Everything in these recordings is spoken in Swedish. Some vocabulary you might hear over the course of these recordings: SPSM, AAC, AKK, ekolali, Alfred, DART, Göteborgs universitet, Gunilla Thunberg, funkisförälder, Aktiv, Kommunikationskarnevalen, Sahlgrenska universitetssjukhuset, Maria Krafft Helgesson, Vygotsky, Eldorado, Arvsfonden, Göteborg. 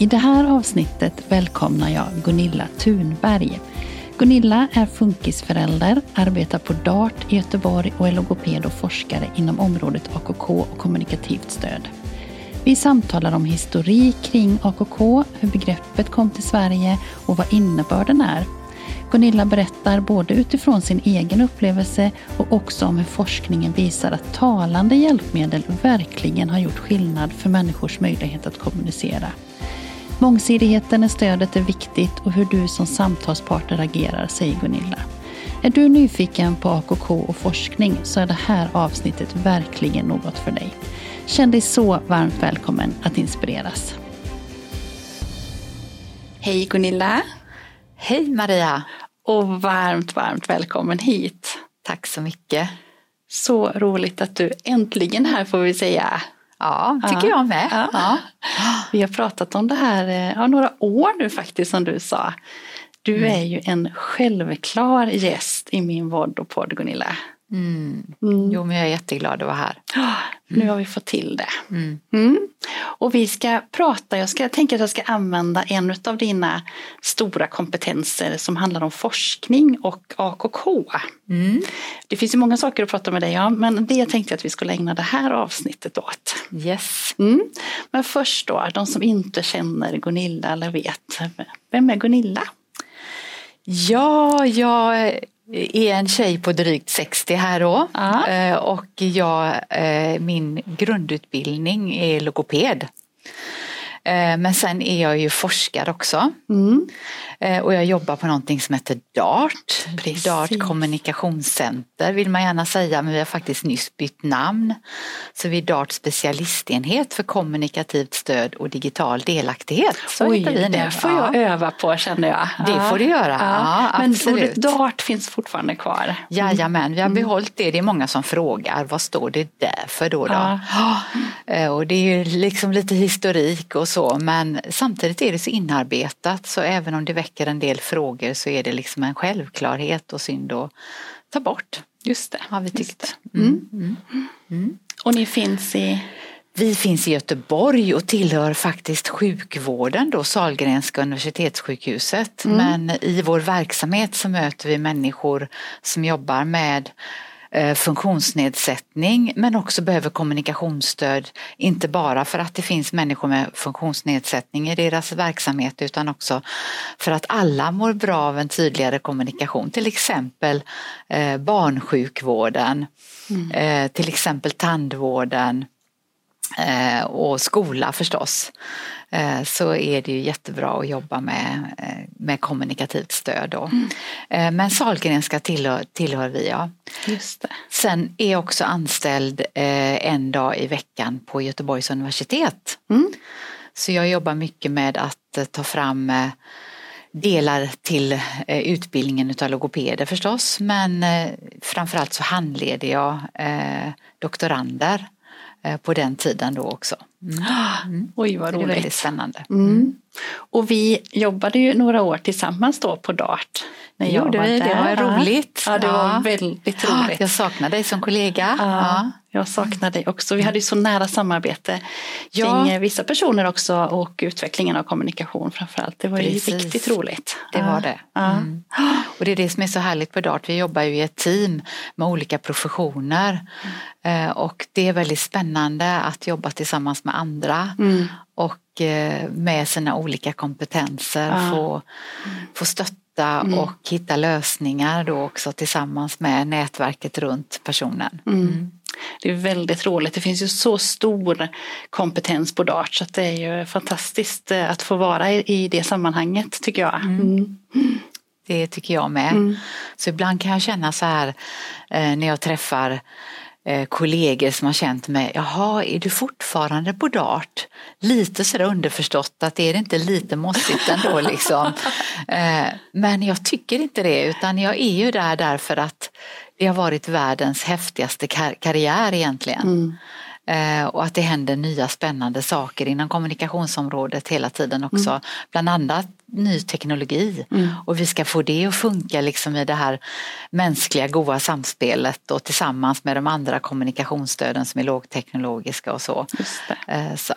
I det här avsnittet välkomnar jag Gunilla Thunberg. Gunilla är funkisförälder, arbetar på DART i Göteborg och är logoped och forskare inom området AKK och kommunikativt stöd. Vi samtalar om historik kring AKK, hur begreppet kom till Sverige och vad innebörden är. Gunilla berättar både utifrån sin egen upplevelse och också om hur forskningen visar att talande hjälpmedel verkligen har gjort skillnad för människors möjlighet att kommunicera. Mångsidigheten i stödet är viktigt och hur du som samtalspartner agerar, säger Gunilla. Är du nyfiken på AKK och forskning så är det här avsnittet verkligen något för dig. Känn dig så varmt välkommen att inspireras. Hej Gunilla! Hej Maria! Och varmt välkommen hit. Tack så mycket. Så roligt att du äntligen här får vi säga. Ja, tycker jag med. Ja. Vi har pratat om det här några år nu faktiskt som du sa. Du är ju en självklar gäst i min vård och podd Gunilla. Jo, men jag är jätteglad att vara här. Nu har vi fått till det. Och vi ska prata, jag tänker att jag ska använda en av dina stora kompetenser som handlar om forskning och AKK. Det finns ju många saker att prata med dig om, men det tänkte jag att vi skulle ägna det här avsnittet åt. Yes. Men först då, de som inte känner Gunilla eller vet, vem är Gunilla? Ja, jag är en tjej på drygt 60 här då. Och min grundutbildning är logoped. Men sen är jag ju forskare också. Och jag jobbar på någonting som heter DART. Precis. DART Kommunikationscenter vill man gärna säga. Men vi har faktiskt nyss bytt namn. Så vi är DART specialistenhet för kommunikativt stöd och digital delaktighet. Så oj, det får jag öva på känner jag. Det får du göra. Ja, men ordet DART finns fortfarande kvar. Jajamän, vi har behållit det. Det är många som frågar, vad står det där för då? Och det är ju liksom lite historik och så. Men samtidigt är det så inarbetat. Så även om det väcker en del frågor så är det liksom en självklarhet och synd att ta bort. Just det, har vi tyckt. Och ni finns i? Vi finns i Göteborg och tillhör faktiskt sjukvården då, Sahlgrenska universitetssjukhuset. Men i vår verksamhet så möter vi människor som jobbar med funktionsnedsättning men också behöver kommunikationsstöd, inte bara för att det finns människor med funktionsnedsättning i deras verksamhet utan också för att alla mår bra av en tydligare kommunikation, till exempel barnsjukvården, till exempel tandvården och skola förstås, så är det ju jättebra att jobba med kommunikativt stöd då. Men Sahlgrenska tillhör vi, ja. Just det. Sen är jag också anställd en dag i veckan på Göteborgs universitet. Så jag jobbar mycket med att ta fram delar till utbildningen av logopeder förstås, men framförallt så handleder jag doktorander på den tiden då också. Oj, vad roligt. Det är väldigt spännande. Och vi jobbade ju några år tillsammans då på DART. Det var roligt. Ja, det var väldigt roligt. Jag saknade dig som kollega. Ja. Jag saknar dig också. Vi hade ju så nära samarbete kring vissa personer också och utvecklingen av kommunikation framförallt. Det var ju riktigt roligt. Det var det. Och det är det som är så härligt på DART. Vi jobbar ju i ett team med olika professioner och det är väldigt spännande att jobba tillsammans med andra och med sina olika kompetenser få stötta och hitta lösningar då också tillsammans med nätverket runt personen. Det är väldigt roligt. Det finns ju så stor kompetens på DART så att det är ju fantastiskt att få vara i det sammanhanget tycker jag. Det tycker jag med. Så ibland kan jag känna så här när jag träffar kollegor som har känt mig, jaha, är du fortfarande på DART? Lite sådär underförstått att är det inte lite mossigt ändå liksom. Men jag tycker inte det, utan jag är ju där därför att det har varit världens häftigaste karriär egentligen. Och att det händer nya spännande saker inom kommunikationsområdet hela tiden också. Bland annat ny teknologi. Och vi ska få det att funka liksom i det här mänskliga goda samspelet. Och tillsammans med de andra kommunikationsstöden som är lågteknologiska och så. Så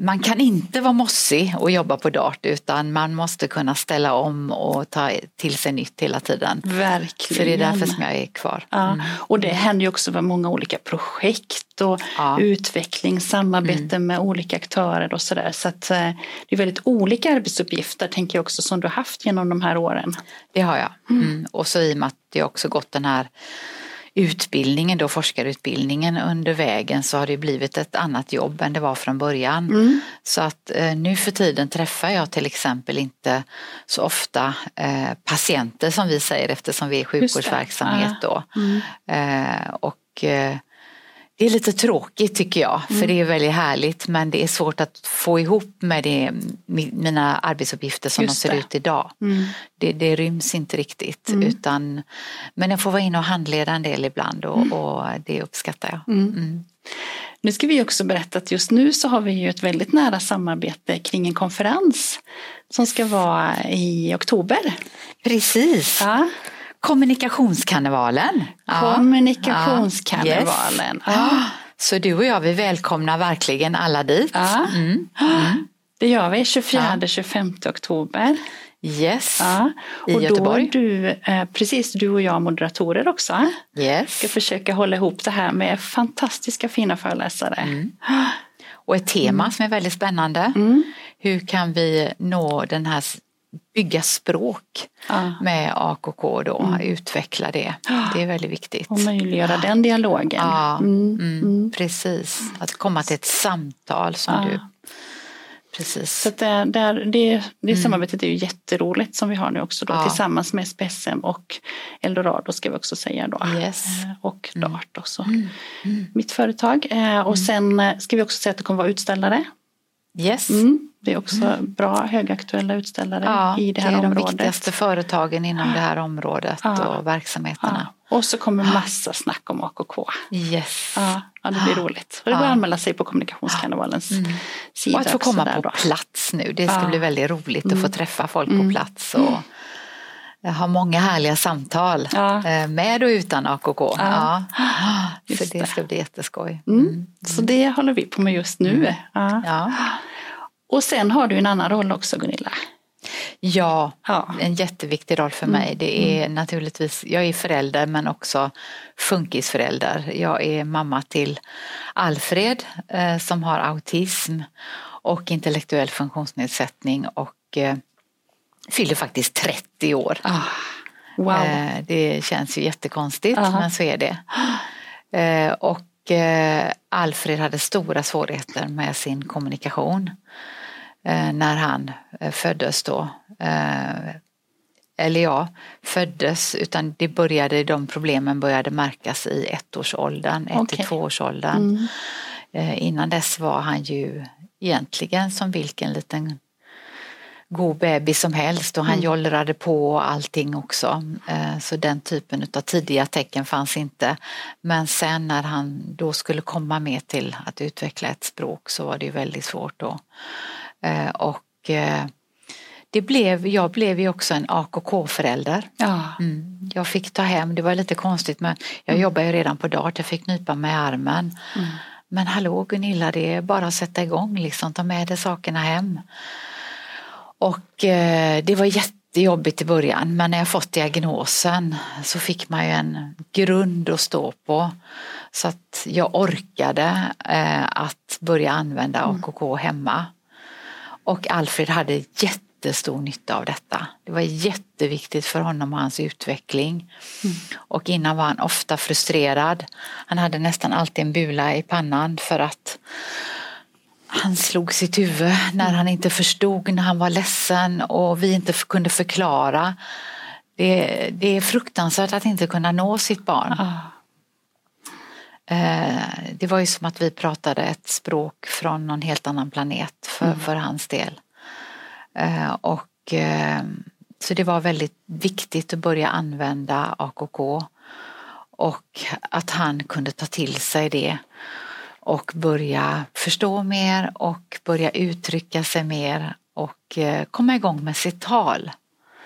man kan inte vara mossig och jobba på DART, utan man måste kunna ställa om och ta till sig nytt hela tiden. Verkligen. Så det är därför som jag är kvar. Ja. Och det händer ju också med många olika projekt och utveckling, samarbete med olika aktörer och sådär. Så att det är väldigt olika arbetsuppgifter, tänker jag också, som du har haft genom de här åren. Det har jag. Och så i och med att jag också gått den här utbildningen, då forskarutbildningen under vägen, så har det blivit ett annat jobb än det var från början. Så att nu för tiden träffar jag till exempel inte så ofta patienter, som vi säger, eftersom vi är sjukvårdsverksamhet då. Det är lite tråkigt tycker jag, för det är väldigt härligt, men det är svårt att få ihop med det, mina arbetsuppgifter som de ser ut idag. Det ryms inte riktigt, utan, men jag får vara inne och handleda en del ibland och det uppskattar jag. Nu ska vi också berätta att just nu så har vi ju ett väldigt nära samarbete kring en konferens som ska vara i oktober. Precis. Ja. Kommunikationskarnevalen. Så du och jag, vi välkomnar verkligen alla dit. Det gör vi 24-25 oktober. I Göteborg. Då är du och jag moderatorer också. Ska försöka hålla ihop det här med fantastiska fina föreläsare. Och ett tema som är väldigt spännande. Hur kan vi nå den här, bygga språk med AKK då, utveckla det. Det är väldigt viktigt. Och möjliggöra den dialogen. Precis. Att komma till ett samtal som du... Precis. Så det samarbetet är ju jätteroligt som vi har nu också då, tillsammans med SPSM och Eldorado ska vi också säga då. Och DART också. Mitt företag. Och sen ska vi också säga att det kommer vara utställare. Det är också bra högaktuella utställare i det här området. Det är de viktigaste företagen inom det här området och verksamheterna. Och så kommer massa snack om AKK. Det blir roligt. Och det går att anmäla sig på Kommunikationskarnevalens sida. Och att få komma på plats nu. Det ska bli väldigt roligt att få träffa folk på plats och ha många härliga samtal med och utan AKK. Så det ska bli jätteskoj. Så det håller vi på med just nu. Och sen har du en annan roll också, Gunilla. En jätteviktig roll för mig. Det är naturligtvis, jag är förälder men också funkisförälder. Jag är mamma till Alfred som har autism och intellektuell funktionsnedsättning och fyller faktiskt 30 år. Det känns ju jättekonstigt, men så är det. Och Alfred hade stora svårigheter med sin kommunikation när han föddes då. Utan de problemen började märkas i ettårsåldern, till tvåårsåldern. Innan dess var han ju egentligen som vilken liten god bebis som helst och han jollrade på och allting också. Så den typen av tidiga tecken fanns inte. Men sen när han då skulle komma med till att utveckla ett språk så var det ju väldigt svårt då. Och jag blev ju också en AKK-förälder. Jag fick ta hem, det var lite konstigt men jag jobbar ju redan på DART, jag fick nypa med armen. Men hallå Gunilla, det är bara att sätta igång liksom, ta med dig sakerna hem. Och det var jättejobbigt i början, men när jag fått diagnosen så fick man ju en grund att stå på. Så att jag orkade att börja använda AKK hemma. Och Alfred hade jättestor nytta av detta. Det var jätteviktigt för honom och hans utveckling. Och innan var han ofta frustrerad. Han hade nästan alltid en bula i pannan för att han slog sitt huvud när han inte förstod, när han var ledsen och vi inte kunde förklara. Det är fruktansvärt att inte kunna nå sitt barn. Det var ju som att vi pratade ett språk från någon helt annan planet för hans del. Så det var väldigt viktigt att börja använda AKK och att han kunde ta till sig det och börja förstå mer och börja uttrycka sig mer och komma igång med sitt tal.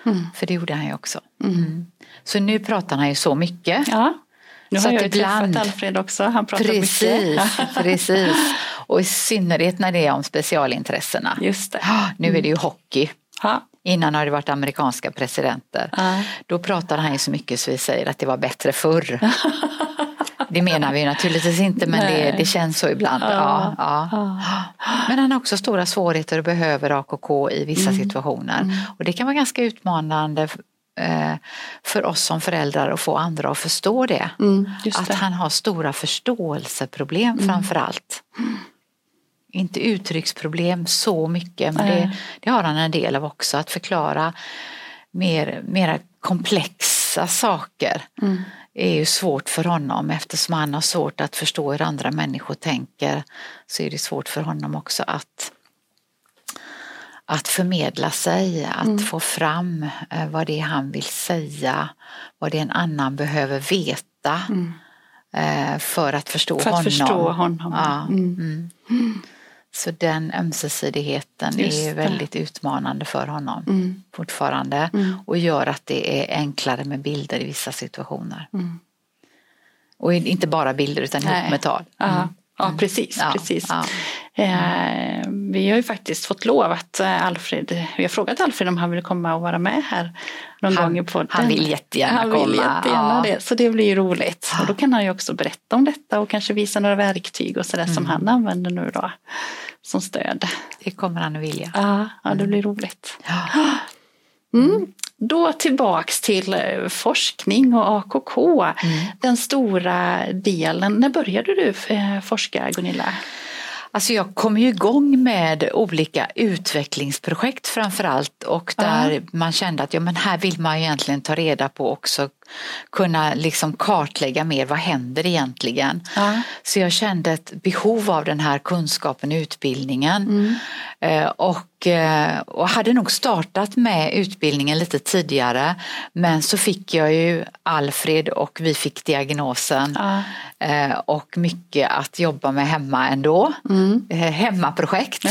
Mm. För det gjorde han ju också. Mm. Så nu pratar han ju så mycket. Ja. Nu har så jag träffat Alfred också. Han pratar mycket. Precis. Och i synnerhet när det är om specialintressena. Just det. Nu är det ju hockey. Ha. Innan har det varit amerikanska presidenter. Då pratar han ju så mycket så vi säger att det var bättre förr. Det menar vi naturligtvis inte, men det känns så ibland. Men han har också stora svårigheter och behöver AKK i vissa situationer. Och det kan vara ganska utmanande för oss som föräldrar att få andra att förstå det. Att han har stora förståelseproblem framför allt. Inte uttrycksproblem så mycket, men det har han en del av också. Att förklara mera komplexa saker är ju svårt för honom. Eftersom han har svårt att förstå hur andra människor tänker så är det svårt för honom också att förmedla sig, att få fram vad det är han vill säga, vad det är en annan behöver veta för att förstå honom. Ja. Så den ömsesidigheten är väldigt utmanande för honom fortfarande och gör att det är enklare med bilder i vissa situationer. Och inte bara bilder utan ihop med tal. Ja, precis. Ja. Vi har ju faktiskt fått lov att vi har frågat Alfred om han vill komma och vara med här någon gång på podden. Han vill jättegärna det, så det blir ju roligt. Och då kan han ju också berätta om detta och kanske visa några verktyg och sådär som han använder nu då som stöd. Det kommer han att vilja. Ja, det blir roligt. Då tillbaks till forskning och AKK, den stora delen. När började du forska, Gunilla? Alltså jag kom ju igång med olika utvecklingsprojekt framförallt och där man kände att här vill man ju egentligen ta reda på också, kunna liksom kartlägga mer, vad händer egentligen? Så jag kände ett behov av den här kunskapen och utbildningen och hade nog startat med utbildningen lite tidigare, men så fick jag ju Alfred och vi fick diagnosen och mycket att jobba med hemma ändå, hemmaprojekt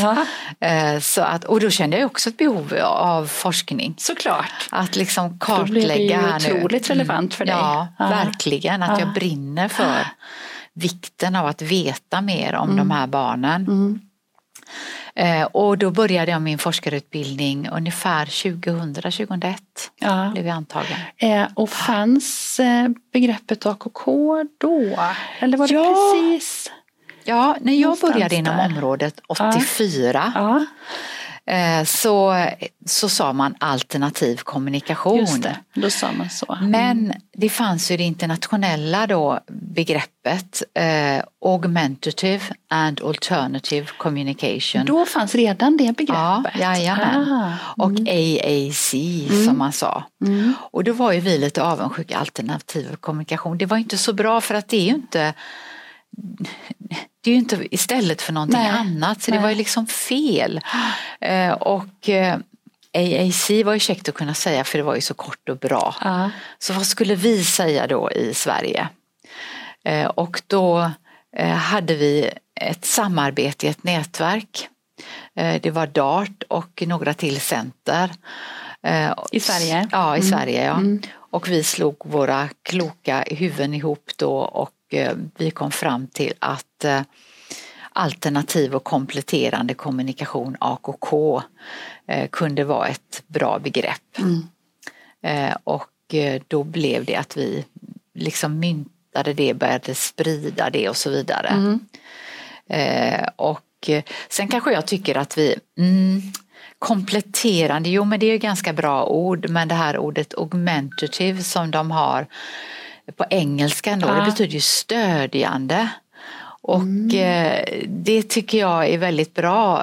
så att, och då kände jag också ett behov av forskning, såklart, att liksom kartlägga här nu. Otroligt relevant för dig. Ja, verkligen. Att jag brinner för vikten av att veta mer om de här barnen. Och då började jag min forskarutbildning ungefär 2000-2001 blev jag antagen. Och fanns begreppet AKK då? Eller var det precis? Ja, när jag började inom området 84 så sa man alternativ kommunikation. Just det, då sa man så. Men det fanns ju det internationella då begreppet augmentative and alternative communication. Då fanns redan det begreppet. Och AAC som man sa. Och då var ju vi lite avundsjuka, alternativ kommunikation. Det var inte så bra för att det är ju inte... Det är ju inte istället för någonting annat. Så det var ju liksom fel. Och AAC var ju käckt att kunna säga, för det var ju så kort och bra. Så vad skulle vi säga då i Sverige? Och då hade vi ett samarbete i ett nätverk. Det var DART och några till center. I Sverige? Ja, i Sverige. Ja. Och vi slog våra kloka huvuden ihop då och vi kom fram till att alternativ och kompletterande kommunikation, AKK, kunde vara ett bra begrepp. Och då blev det att vi liksom myntade det, började sprida det och så vidare. Och sen kanske jag tycker att vi... kompletterande, men det är ju ganska bra ord, men det här ordet augmentative som de har på engelskan då, det betyder ju stödjande och det tycker jag är väldigt bra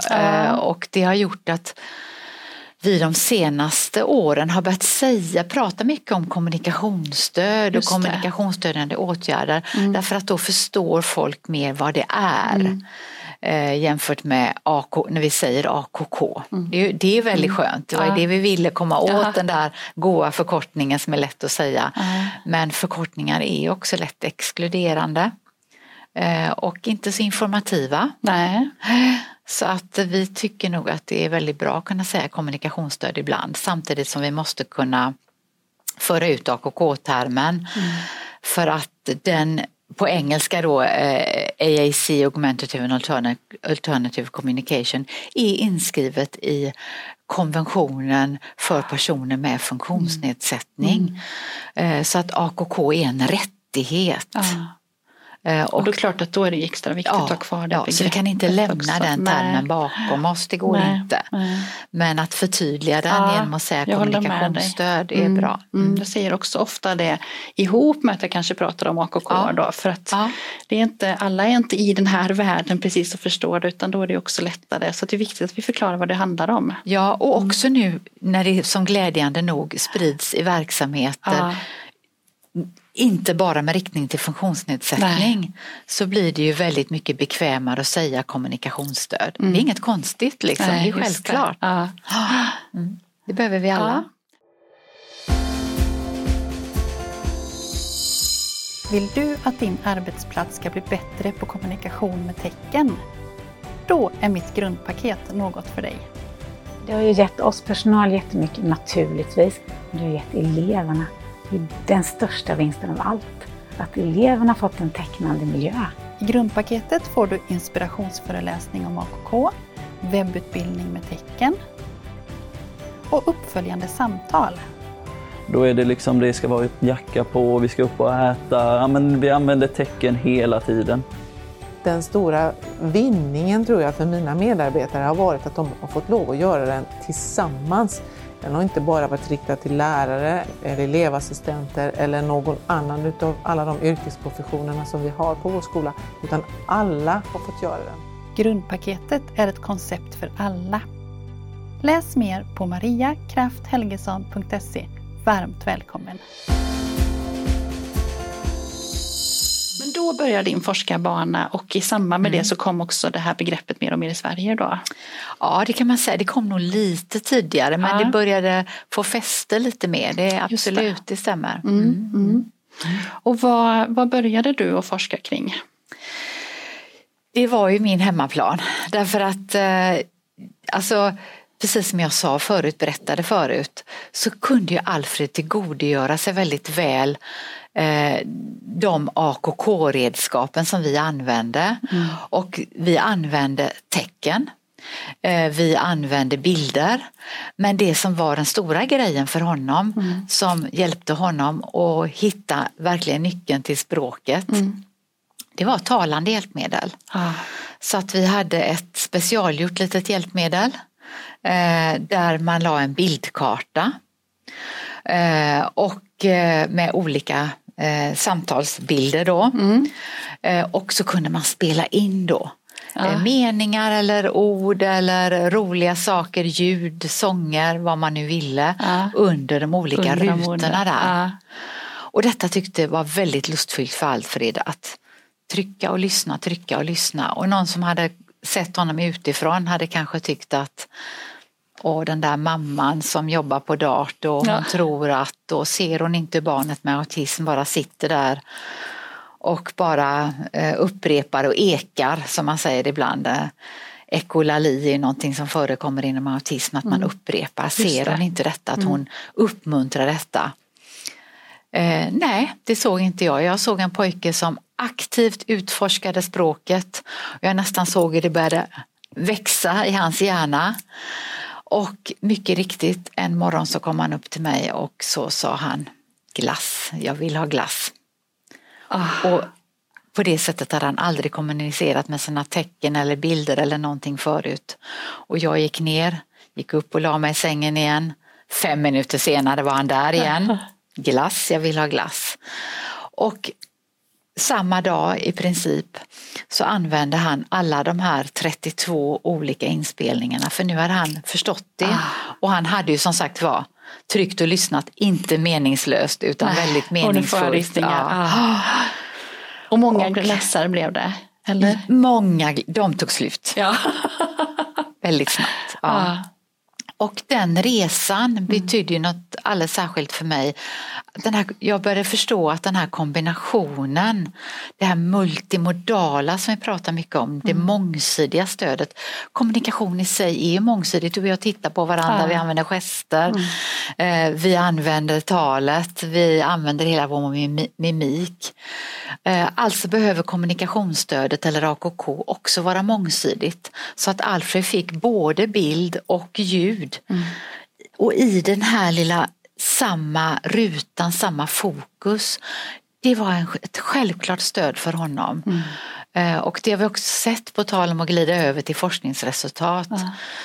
och det har gjort att vi de senaste åren har börjat prata mycket om kommunikationsstöd och kommunikationsstödjande åtgärder. Mm. Därför att då förstår folk mer vad det är. Mm. Jämfört med när vi säger AKK. Mm. Det är väldigt skönt. Det var det vi ville komma åt, den där goa förkortningen som är lätt att säga. Men förkortningar är också lätt exkluderande. Och inte så informativa. Nej. Så att vi tycker nog att det är väldigt bra att kunna säga kommunikationsstöd ibland. Samtidigt som vi måste kunna föra ut AKK-termen. Mm. För att den... På engelska då, AAC, Augmentative and Alternative Communication, är inskrivet i konventionen för personer med funktionsnedsättning. Mm. Så att AKK är en rättighet. Ja. Och då är det klart att då är det extra viktigt att ha kvar det. Ja, så vi kan inte lämna den termen bakom oss, det går inte. Nej. Men att förtydliga den genom att säga kommunikationsstöd är bra. Mm. Jag säger också ofta det ihop med att jag kanske pratar om AKK då, för att det är inte, alla är inte i den här världen precis att förstå det, utan då är det också lättare. Så det är viktigt att vi förklarar vad det handlar om. Ja, och också nu när det som glädjande nog sprids i verksamheter inte bara med riktning till funktionsnedsättning, så blir det ju väldigt mycket bekvämare att säga kommunikationsstöd. Mm. Det är inget konstigt liksom, det är självklart. Det. Ja. Mm. Det behöver vi alla. Ja. Vill du att din arbetsplats ska bli bättre på kommunikation med tecken? Då är mitt grundpaket något för dig. Det har ju gett oss personal jättemycket naturligtvis, men det har gett eleverna. Den största vinsten av allt, att eleverna fått en tecknande miljö. I grundpaketet får du inspirationsföreläsning om AKK, webbutbildning med tecken och uppföljande samtal. Då är det liksom, det ska vara jacka på, vi ska upp och äta, ja, men vi använder tecken hela tiden. Den stora vinningen tror jag för mina medarbetare har varit att de har fått lov att göra den tillsammans. Den har inte bara varit riktad till lärare eller elevassistenter eller någon annan utav alla de yrkesprofessionerna som vi har på vår skola, utan alla har fått göra den. Grundpaketet är ett koncept för alla. Läs mer på mariakrafthelgesson.se. Varmt välkommen! Men då började din forskarbana, och i samband med det så kom också det här begreppet mer och mer i Sverige då? Ja, det kan man säga. Det kom nog lite tidigare, men det började få fäste lite mer. Det är absolut, det stämmer. Mm. Mm. Mm. Och vad började du att forska kring? Det var ju min hemmaplan. Därför att, precis som jag sa berättade förut, så kunde ju Alfred tillgodogöra sig väldigt väl de AKK-redskapen som vi använde. Mm. Och vi använde tecken, vi använde bilder. Men det som var den stora grejen för honom, som hjälpte honom att hitta verkligen nyckeln till språket, det var talande hjälpmedel. Så att vi hade ett specialgjort litet hjälpmedel där man la en bildkarta och med olika samtalsbilder då. Och så kunde man spela in då meningar eller ord eller roliga saker, ljud, sånger, vad man nu ville under de olika rutorna där. Och detta tyckte var väldigt lustfyllt för Alfred, att trycka och lyssna. Och någon som hade sett honom utifrån hade kanske tyckt att den där mamman som jobbar på DART och hon tror att då ser hon inte barnet med autism, bara sitter där och bara upprepar och ekar, som man säger ibland. Ekolali är någonting som förekommer inom autism, att man upprepar. Ser hon inte detta, att hon uppmuntrar detta? Nej, det såg inte jag. Jag såg en pojke som aktivt utforskade språket. Jag nästan såg hur det började växa i hans hjärna. Och mycket riktigt, en morgon så kom han upp till mig och så sa han: glass, jag vill ha glass. Och på det sättet hade han aldrig kommunicerat med sina tecken eller bilder eller någonting förut. Och jag gick upp och la mig i sängen igen. 5 minuter senare var han där igen. Glass, jag vill ha glass. Och samma dag i princip så använde han alla de här 32 olika inspelningarna. För nu hade han förstått det. Och han hade ju som sagt var tryckt och lyssnat. Inte meningslöst utan väldigt meningsfullt. Och många läsare blev det? Eller? Många, de tog slut. Ja. Väldigt snabbt. Ja. Och den resan betydde ju något alldeles särskilt för mig. Jag började förstå att den här kombinationen, det här multimodala som vi pratar mycket om, det mångsidiga stödet. Kommunikation i sig är ju mångsidigt, och vi tittar på varandra, vi använder gester, vi använder talet, vi använder hela vår mimik. Alltså behöver kommunikationsstödet eller AKK också vara mångsidigt, så att Alfred fick både bild och ljud. Och i den här lilla samma rutan, samma fokus, det var ett självklart stöd för honom. Och det har vi också sett, på tal om att glida över till forskningsresultat,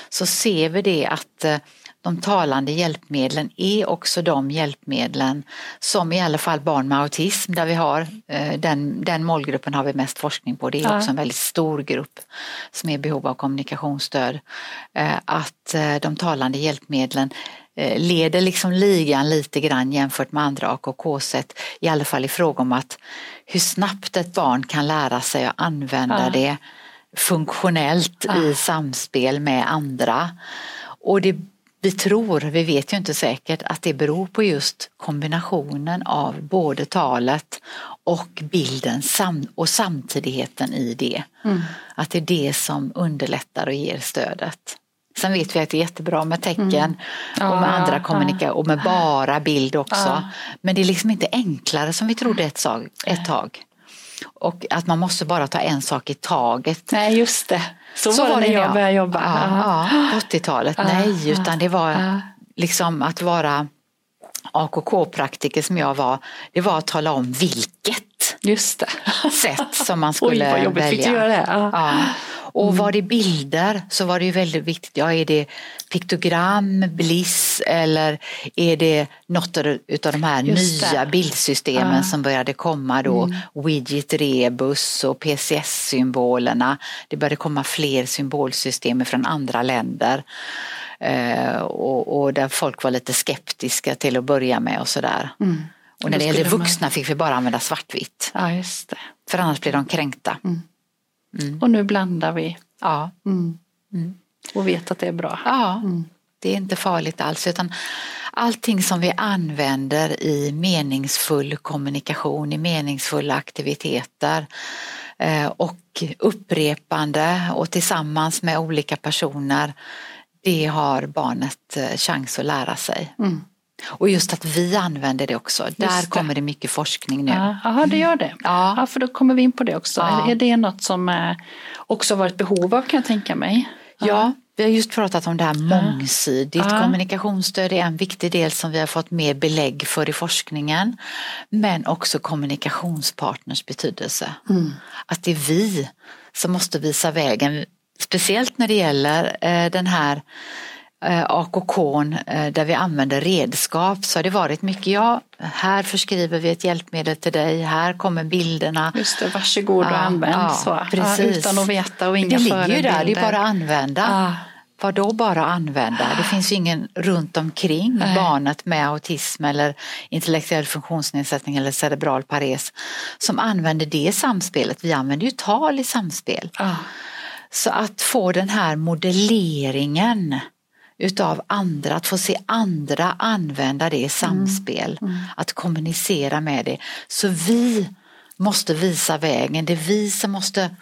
så ser vi det att de talande hjälpmedlen är också de hjälpmedlen som i alla fall barn med autism, där vi har den målgruppen har vi mest forskning på. Det är också en väldigt stor grupp som är i behov av kommunikationsstöd. Att de talande hjälpmedlen leder liksom ligan lite grann jämfört med andra AKK-sätt. I alla fall i fråga om att hur snabbt ett barn kan lära sig att använda det funktionellt i samspel med andra. Och vi vet ju inte säkert att det beror på just kombinationen av både talet och bilden och samtidigheten i det. Att det är det som underlättar och ger stödet. Sen vet vi att det är jättebra med tecken och med andra kommunikation och med bara bild också. Men det är liksom inte enklare som vi trodde ett tag. Och att man måste bara ta en sak i taget. Nej, just det. Så var det när jag började jobba. På 80-talet. Nej, utan det var liksom att vara AKK-praktiker som jag var. Det var att tala om vilket sätt som man skulle välja. Oj, vad jobbigt fick du göra det. Och var det bilder så var det ju väldigt viktigt. Ja, är det piktogram, bliss, eller är det något av de här nya bildsystemen som började komma då? Widget, rebus och PCS-symbolerna. Det började komma fler symbolsystem från andra länder. Och där folk var lite skeptiska till att börja med och sådär. Och när det gällde vuxna fick vi bara använda svartvitt. Ja, just det. För annars blev de kränkta. Och nu blandar vi. Och vet att det är bra. Det är inte farligt alls, utan allting som vi använder i meningsfull kommunikation, i meningsfulla aktiviteter och upprepande och tillsammans med olika personer, det har barnet chans att lära sig. Och just att vi använder det också. Där kommer det mycket forskning nu. Jaha, det gör det. Ja, för då kommer vi in på det också. Är det något som också varit behov av, kan jag tänka mig? Ja, vi har just pratat om det här mångsidigt. Kommunikationsstöd är en viktig del som vi har fått mer belägg för i forskningen. Men också kommunikationspartners betydelse. Att det är vi som måste visa vägen. Speciellt när det gäller den här AKK:n där vi använder redskap, så har det varit mycket, här förskriver vi ett hjälpmedel till dig, här kommer bilderna. Just det, varsågod och använd. Precis. Utan att veta och inga förebilder. Det ligger ju där, det är bara att använda. Vadå bara använda? Det finns ju ingen runt omkring barnet med autism eller intellektuell funktionsnedsättning eller cerebral pares som använder det samspelet. Vi använder ju tal i samspel. Så att få den här modelleringen utav andra, att få se andra använda det i samspel, att kommunicera med det. Så vi måste visa vägen, det är vi som måste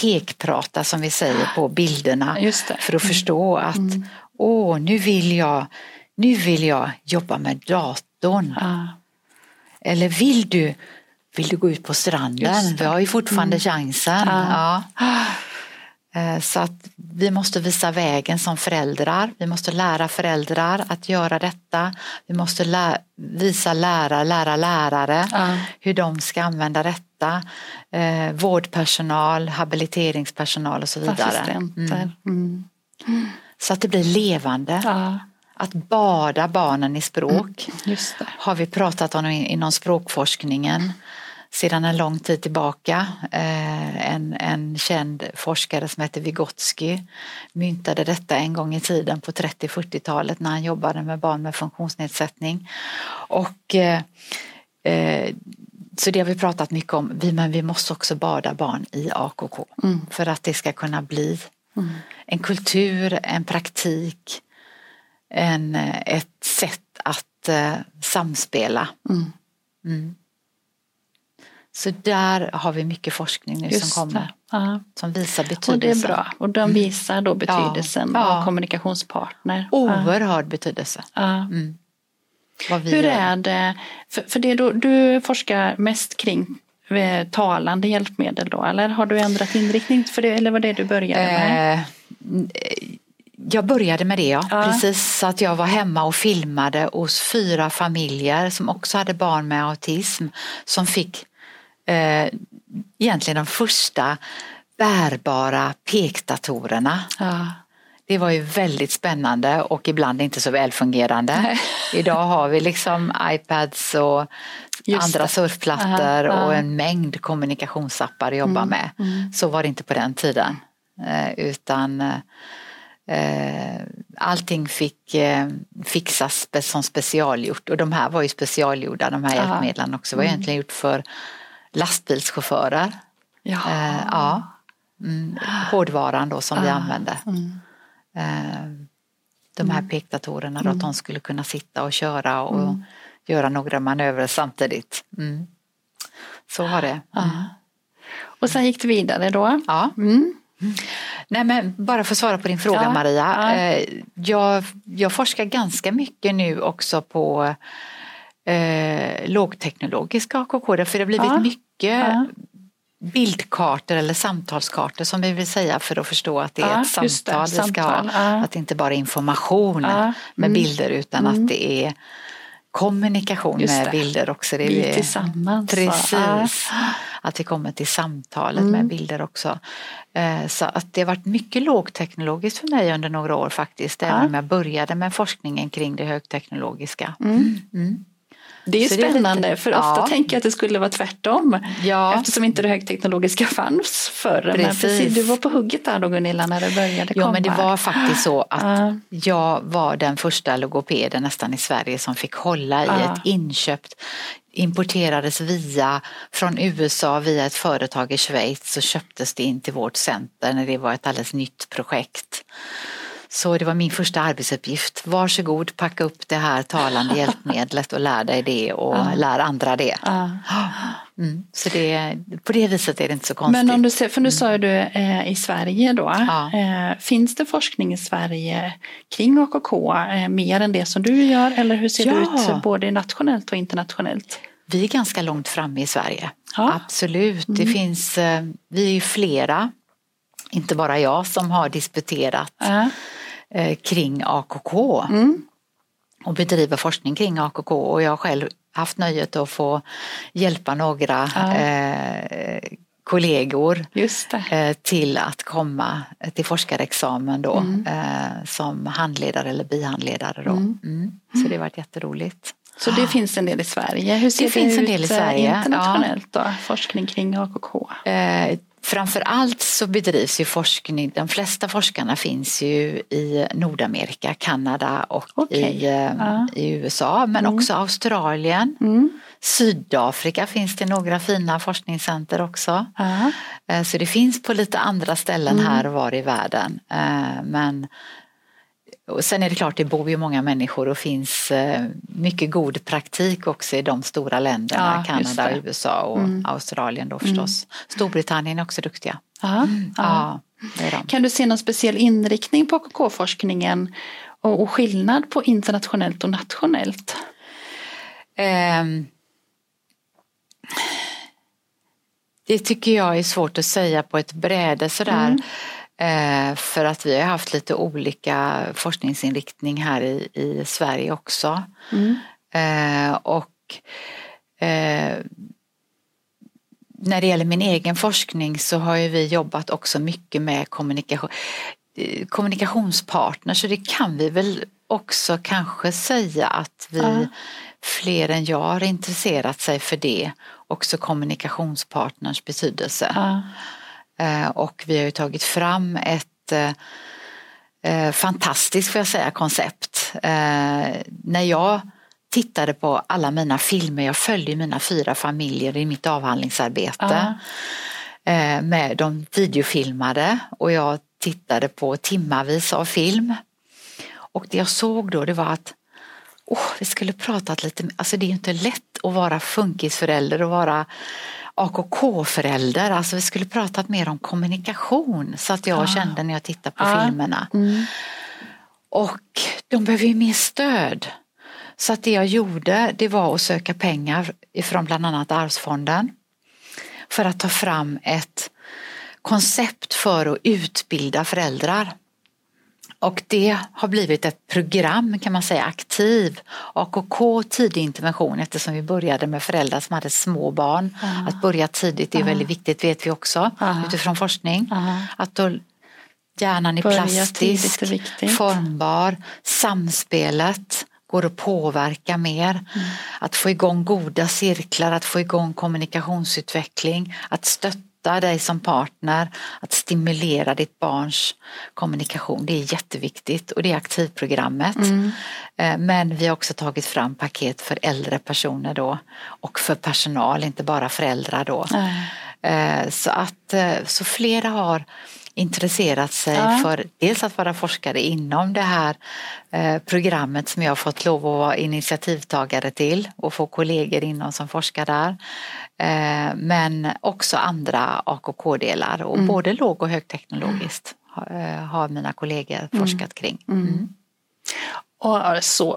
pekprata, som vi säger, på bilderna. Just det. För att förstå att nu vill jag jobba med datorn. Eller vill du gå ut på stranden? Vi har ju fortfarande chansen. Så att vi måste visa vägen som föräldrar. Vi måste lära föräldrar att göra detta. Vi måste visa lärare hur de ska använda detta. Vårdpersonal, habiliteringspersonal och så vidare. Assistenter. Så att det blir levande. Att bada barnen i språk. Just det. Har vi pratat om inom språkforskningen. sedan en lång tid tillbaka. En känd forskare som heter Vygotsky myntade detta en gång i tiden på 30-40-talet när han jobbade med barn med funktionsnedsättning. Och så det har vi pratat mycket om, men vi måste också bada barn i AKK för att det ska kunna bli en kultur, en praktik, ett sätt att samspela. Så där har vi mycket forskning nu som kommer, som visar betydelsen. Och det är bra. Och de visar då betydelsen av kommunikationspartner. Oerhörd betydelse. Hur är det, för det då, du forskar mest kring talande hjälpmedel då, eller har du ändrat inriktning för det, eller var det du började med? Jag började med det, precis, så att jag var hemma och filmade hos 4 familjer som också hade barn med autism som fick egentligen de första bärbara pekdatorerna. Det var ju väldigt spännande och ibland inte så välfungerande. Idag har vi liksom iPads och andra surfplattor och en mängd kommunikationsappar att jobba med. Så var det inte på den tiden. Utan allting fick fixas som specialgjort. Och de här var ju specialgjorda, de här hjälpmedlen också. Det var egentligen gjort för lastbilschaufförer. Hårdvaran då som vi använde. De här pekdatorerna då, att de skulle kunna sitta och köra och göra några manövrer samtidigt. Så var det. Och sen gick det vidare då? Nej, men bara för att svara på din fråga, Maria. Jag forskar ganska mycket nu också på lågteknologisk AKK, för det har blivit mycket bildkartor eller samtalskartor som vi vill säga, för att förstå att det är ett samtal vi ska ha. Att det inte bara är information med bilder, utan att det är kommunikation med bilder också. Det vi tillsammans. Precis. Att vi kommer till samtalet med bilder också. Så att det har varit mycket lågteknologiskt för mig under några år faktiskt. Även om jag började med forskningen kring det högteknologiska. Det är så spännande, det är lite, för ofta tänker jag att det skulle vara tvärtom. Eftersom inte det högteknologiska fanns förr. Precis, du var på hugget där då, Gunilla, när det började komma. Ja, men det var faktiskt så att jag var den första logopeden nästan i Sverige som fick hålla i ett inköpt, importerades från USA via ett företag i Schweiz, och köptes det in till vårt center när det var ett alldeles nytt projekt. Så det var min första arbetsuppgift. Varsågod, packa upp det här talande hjälpmedlet och lär dig det och lär andra det. Så det, på det viset är det inte så konstigt. Men om du ser, för nu sa du i Sverige då, finns det forskning i Sverige kring AKK mer än det som du gör? Eller hur ser det ut både nationellt och internationellt? Vi är ganska långt framme i Sverige. Absolut, det finns, vi är ju flera. Inte bara jag som har disputerat kring AKK och bedriver forskning kring AKK, och jag har själv haft nöjet att få hjälpa några kollegor till att komma till forskarexamen då, som handledare eller bihandledare då. Så det har varit jätteroligt. Så det finns en del i Sverige. Hur ser det ut internationellt då, forskning kring AKK? Framförallt så bedrivs ju forskning, de flesta forskarna finns ju i Nordamerika, Kanada och i USA, men också Australien. Sydafrika finns det några fina forskningscenter också. Så det finns på lite andra ställen här och var i världen. Och sen är det klart, det bor ju många människor och finns mycket god praktik också i de stora länderna, Kanada, USA och Australien då förstås. Storbritannien är också duktiga. Det är de. Kan du se någon speciell inriktning på AKK-forskningen och skillnad på internationellt och nationellt? Det tycker jag är svårt att säga på ett bräde sådär. För att vi har haft lite olika forskningsinriktning här i Sverige också. När det gäller min egen forskning så har ju vi jobbat också mycket med kommunikationspartner. Så det kan vi väl också kanske säga att vi, fler än jag, har intresserat sig för det. också kommunikationspartners betydelse. Och vi har ju tagit fram ett fantastiskt, får jag säga, koncept. När jag tittade på alla mina filmer, jag följde mina 4 familjer i mitt avhandlingsarbete. Med de videofilmade, och jag tittade på timmarvis av film. Och det jag såg då, det var att vi skulle pratat lite, alltså det är ju inte lätt att vara funkisförälder och vara AKK-förälder. Alltså vi skulle pratat mer om kommunikation, så att jag kände när jag tittade på filmerna. Och de behöver ju mer stöd. Så att det jag gjorde, det var att söka pengar ifrån bland annat Arvsfonden för att ta fram ett koncept för att utbilda föräldrar. Och det har blivit ett program, kan man säga, Aktiv, AKK, tidig intervention, eftersom vi började med föräldrar som hade små barn. Att börja tidigt är väldigt viktigt, vet vi också utifrån forskning. Att då hjärnan är plastisk, formbar, samspelet går att påverka mer. Att få igång goda cirklar, att få igång kommunikationsutveckling, att stötta dig som partner, att stimulera ditt barns kommunikation. Det är jätteviktigt, och det är Aktivprogrammet. Men vi har också tagit fram paket för äldre personer då, och för personal, inte bara föräldrar då. Så flera har intresserat sig för dels att vara forskare inom det här programmet som jag har fått lov att vara initiativtagare till och få kollegor inom som forskar där, men också andra AKK-delar, och både låg- och högteknologiskt har mina kollegor forskat kring.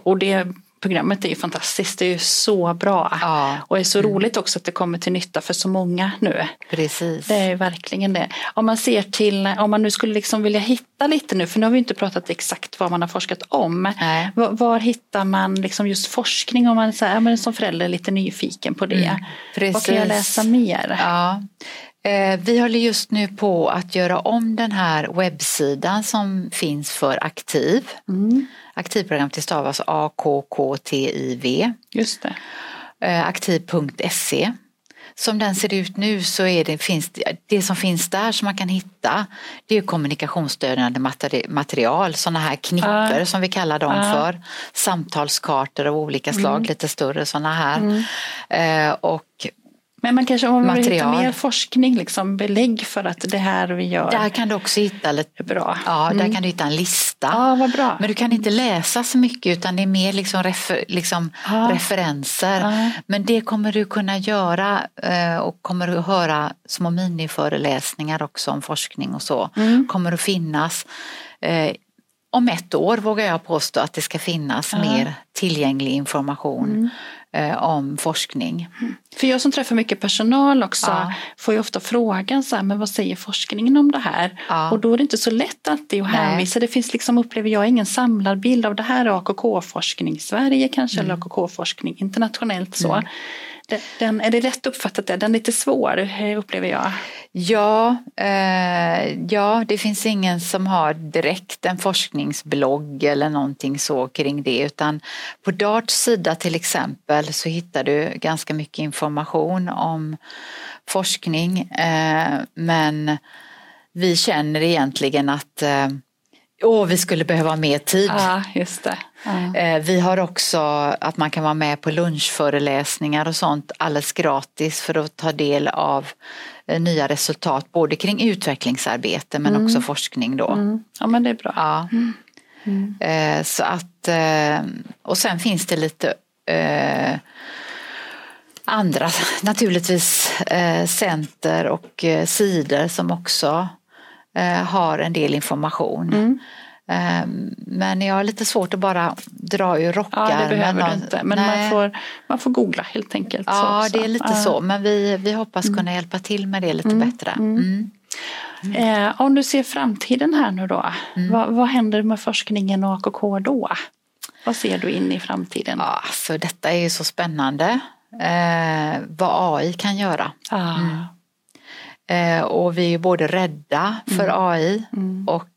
Och det programmet är ju fantastiskt, det är ju så bra. Och det är så roligt också att det kommer till nytta för så många nu. Precis. Det är ju verkligen det. Om man ser till, om man nu skulle liksom vilja hitta lite nu, för nu har vi inte pratat exakt vad man har forskat om. Var hittar man liksom just forskning om man säger, men som förälder är lite nyfiken på det? Precis. Vad kan jag läsa mer? Vi håller just nu på att göra om den här webbsidan som finns för Aktiv. Aktivprogram till stavas AKKTIV. Just det. Aktiv.se. Som den ser ut nu så är det, finns, det som finns där som man kan hitta, det är kommunikationsstödjande material, sådana här knipper som vi kallar dem för, samtalskartor av olika slag, lite större sådana här. Och men man kanske, om man vill hitta mer forskning, liksom belägg för att det här vi gör. Där kan du också hitta lite bra. Där kan du hitta en lista. Vad bra. Men du kan inte läsa så mycket, utan det är mer liksom referenser. Men det kommer du kunna göra, och kommer du höra små miniföreläsningar också om forskning och så. Kommer att finnas. Om 1 år vågar jag påstå att det ska finnas mer tillgänglig information om forskning. För jag som träffar mycket personal också får ju ofta frågan så här, men vad säger forskningen om det här? Och då är det inte så lätt alltid att hänvisa. Det finns liksom, upplever jag, ingen samlad bild av det här AKK-forskning i Sverige kanske, eller AKK-forskning internationellt så. Den, är det rätt uppfattat det? Den är lite svår, upplever jag. Ja, det finns ingen som har direkt en forskningsblogg eller någonting så kring det, utan på DARTs sida till exempel så hittar du ganska mycket information om forskning, men vi känner egentligen att vi skulle behöva mer tid. Just det. Vi har också att man kan vara med på lunchföreläsningar och sånt alldeles gratis för att ta del av nya resultat, både kring utvecklingsarbete men också forskning då. Ja, men det är bra. Så att, och sen finns det lite andra, naturligtvis, center och sidor som också har en del information. Men jag har lite svårt att bara dra ur rockar. Ja, det behöver du inte. Men man får googla helt enkelt. Ja, så det är lite så. Men vi hoppas kunna hjälpa till med det lite bättre. Om du ser framtiden här nu då. Vad händer med forskningen och AKK då? Vad ser du in i framtiden? Alltså, detta är ju så spännande. Vad AI kan göra. Och vi är både rädda för AI och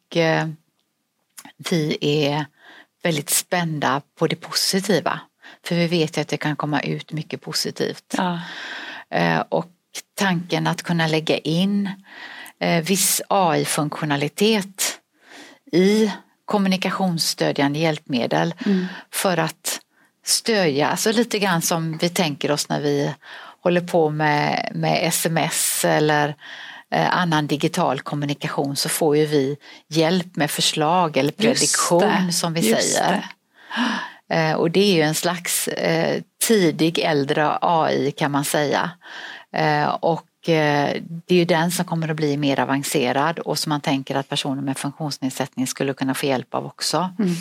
vi är väldigt spända på det positiva. För vi vet ju att det kan komma ut mycket positivt. och tanken att kunna lägga in viss AI-funktionalitet i kommunikationsstödjande hjälpmedel för att stödja, alltså lite grann som vi tänker oss när vi håller på med sms eller annan digital kommunikation, så får ju vi hjälp med förslag eller prediktion som vi säger. Det. Och det är ju en slags tidig äldre AI kan man säga. Och det är ju den som kommer att bli mer avancerad och som man tänker att personer med funktionsnedsättning skulle kunna få hjälp av också. Mm.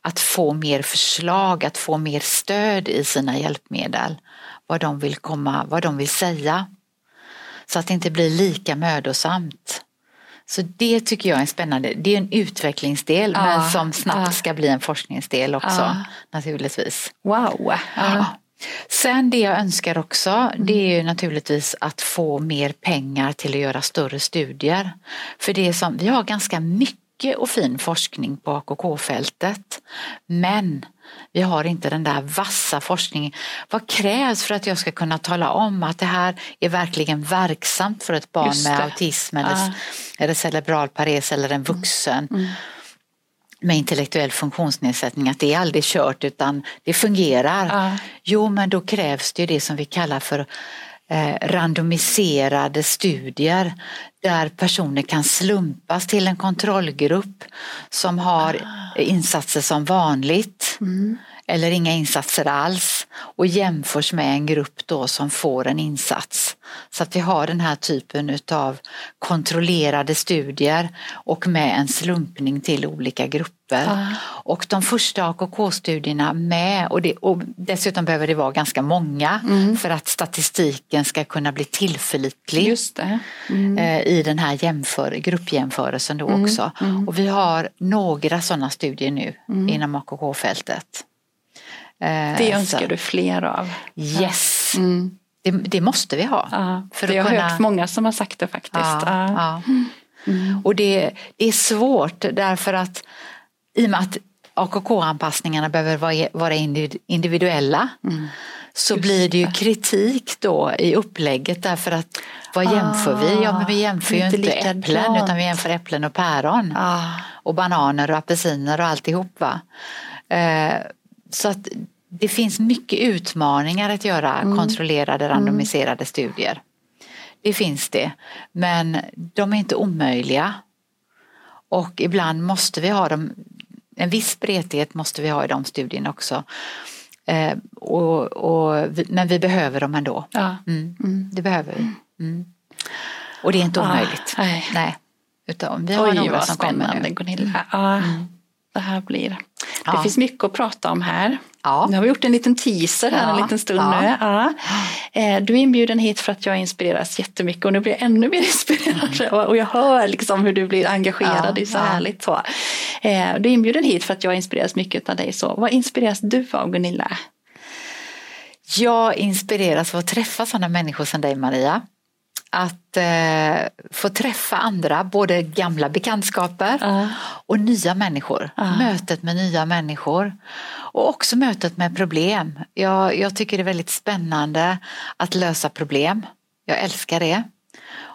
Att få mer förslag, att få mer stöd i sina hjälpmedel. Vad de vill komma, vad de vill säga. Så att det inte blir lika mödosamt. Så det tycker jag är spännande. Det är en utvecklingsdel men som snabbt ska bli en forskningsdel också naturligtvis. Wow! Ja. Sen det jag önskar också, det är ju naturligtvis att få mer pengar till att göra större studier. För det som, vi har ganska mycket och fin forskning på AKK-fältet. Men vi har inte den där vassa forskningen. Vad krävs för att jag ska kunna tala om att det här är verkligen verksamt för ett barn med autism eller cerebral pares eller en vuxen med intellektuell funktionsnedsättning, att det är aldrig kört utan det fungerar. Jo, men då krävs det ju det som vi kallar för randomiserade studier där personer kan slumpas till en kontrollgrupp som har insatser som vanligt eller inga insatser alls och jämförs med en grupp då som får en insats. Så att vi har den här typen av kontrollerade studier och med en slumpning till olika grupper. Och de första AKK-studierna med, och dessutom behöver det vara ganska många för att statistiken ska kunna bli tillförlitlig. Just det. I den här gruppjämförelsen då också. Och vi har några sådana studier nu inom AKK-fältet. Det önskar du fler av? Yes! Det måste vi ha. För att jag har hört många som har sagt det faktiskt. Och det är svårt därför att i och med att AKK-anpassningarna behöver vara individuella så blir det ju kritik då i upplägget därför att vad jämför vi? Ja, men vi jämför ju inte äpplen utan vi jämför äpplen och päron och bananer och apelsiner och alltihop så att det finns mycket utmaningar att göra kontrollerade, randomiserade studier. Det finns det. Men de är inte omöjliga. Och ibland måste vi ha dem. En viss bredhet måste vi ha i de studierna också. Men vi behöver dem ändå. Det behöver vi. Och det är inte omöjligt. Nej. Utan vi har några som kommer nu. Gunilla. Det här blir. Det finns mycket att prata om här. Nu har vi gjort en liten teaser här en liten stund nu. Du är inbjuden hit för att jag inspireras jättemycket och nu blir jag ännu mer inspirerad och jag hör liksom hur du blir engagerad. Det är så härligt så. Du är inbjuden hit för att jag inspireras mycket av dig så. Vad inspireras du av, Gunilla? Jag inspireras av att träffa sådana människor som dig, Maria. Att få träffa andra, både gamla bekantskaper och nya människor. Mötet med nya människor och också mötet med problem. Jag tycker det är väldigt spännande att lösa problem. Jag älskar det.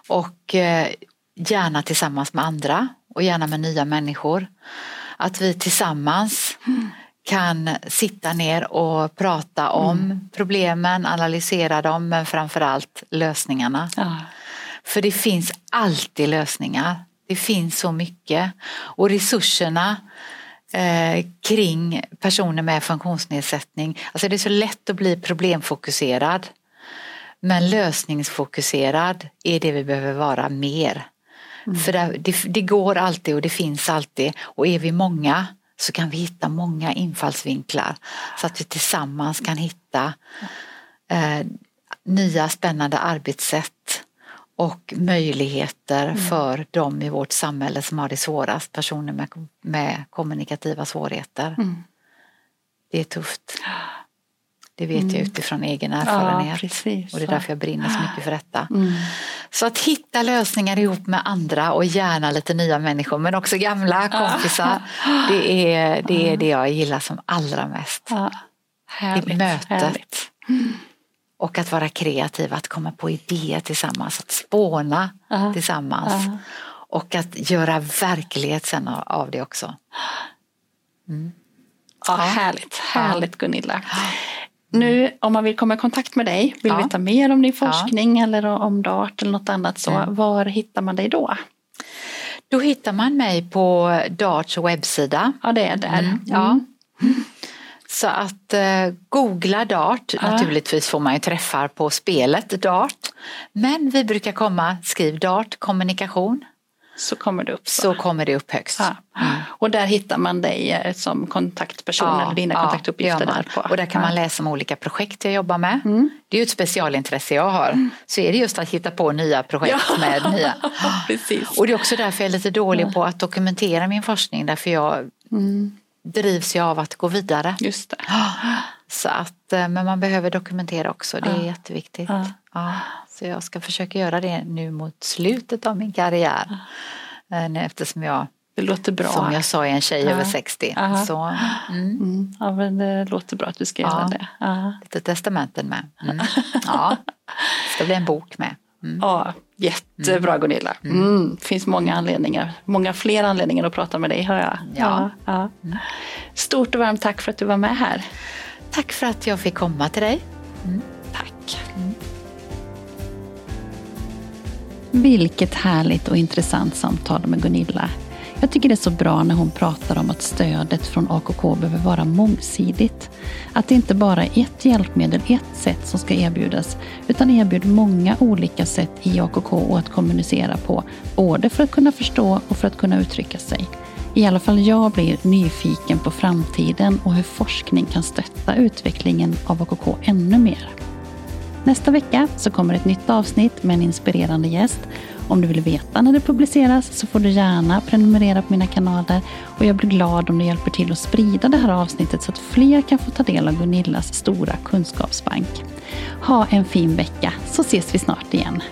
Och gärna tillsammans med andra och gärna med nya människor. Att vi tillsammans kan sitta ner och prata om problemen, analysera dem men framförallt lösningarna. För det finns alltid lösningar. Det finns så mycket. Och resurserna kring personer med funktionsnedsättning. Alltså det är så lätt att bli problemfokuserad. Men lösningsfokuserad är det vi behöver vara mer. För det går alltid och det finns alltid. Och är vi många så kan vi hitta många infallsvinklar så att vi tillsammans kan hitta nya spännande arbetssätt och möjligheter för dem i vårt samhälle som har det svårast, personer med kommunikativa svårigheter. Det är tufft. Det vet jag utifrån egen erfarenhet. Och det är därför jag brinner så mycket för detta. Så att hitta lösningar ihop med andra och gärna lite nya människor men också gamla kompisar. Det är det jag gillar som allra mest. Härligt, det mötet. Och att vara kreativ, att komma på idéer tillsammans, att spåna tillsammans. Och att göra verklighet av det också. Mm. Ja, härligt Gunilla. Ja. Nu om man vill komma i kontakt med dig, vill veta mer om din forskning eller om DART eller något annat så, var hittar man dig då? Då hittar man mig på DARTs webbsida. Ja, det är där. Mm. Ja. Så att googla DART, naturligtvis får man ju träffar på spelet DART. Men vi brukar komma, skriv DART, kommunikation. Så kommer det upp. Så kommer det upp högst. Ja. Mm. Och där hittar man dig som kontaktperson eller dina kontaktuppgifter där på. Och där kan man läsa om olika projekt jag jobbar med. Mm. Det är ju ett specialintresse jag har. Mm. Så är det just att hitta på nya projekt med nya. Precis. Och det är också därför jag är lite dålig på att dokumentera min forskning. Därför jag drivs jag av att gå vidare. Just det. Så att, men man behöver dokumentera också. Det är jätteviktigt. Ja. Så jag ska försöka göra det nu mot slutet av min karriär. Eftersom jag, det låter bra. Som jag sa, är en tjej över 60. Så, ja, men det låter bra att du ska göra det. Lite testamenten med. Mm. Ja. Det ska bli en bok med. Mm. Ja, jättebra Gunilla. Det finns många anledningar. Många fler anledningar att prata med dig, hör jag. Ja. Stort och varmt tack för att du var med här. Tack för att jag fick komma till dig. Mm. Tack. Mm. Vilket härligt och intressant samtal med Gunilla. Jag tycker det är så bra när hon pratar om att stödet från AKK behöver vara mångsidigt. Att det inte bara är ett hjälpmedel, ett sätt som ska erbjudas, utan erbjuder många olika sätt i AKK att kommunicera på, både för att kunna förstå och för att kunna uttrycka sig. I alla fall jag blir nyfiken på framtiden och hur forskning kan stötta utvecklingen av AKK ännu mer. Nästa vecka så kommer ett nytt avsnitt med en inspirerande gäst. Om du vill veta när det publiceras så får du gärna prenumerera på mina kanaler och jag blir glad om du hjälper till att sprida det här avsnittet så att fler kan få ta del av Gunillas stora kunskapsbank. Ha en fin vecka så ses vi snart igen.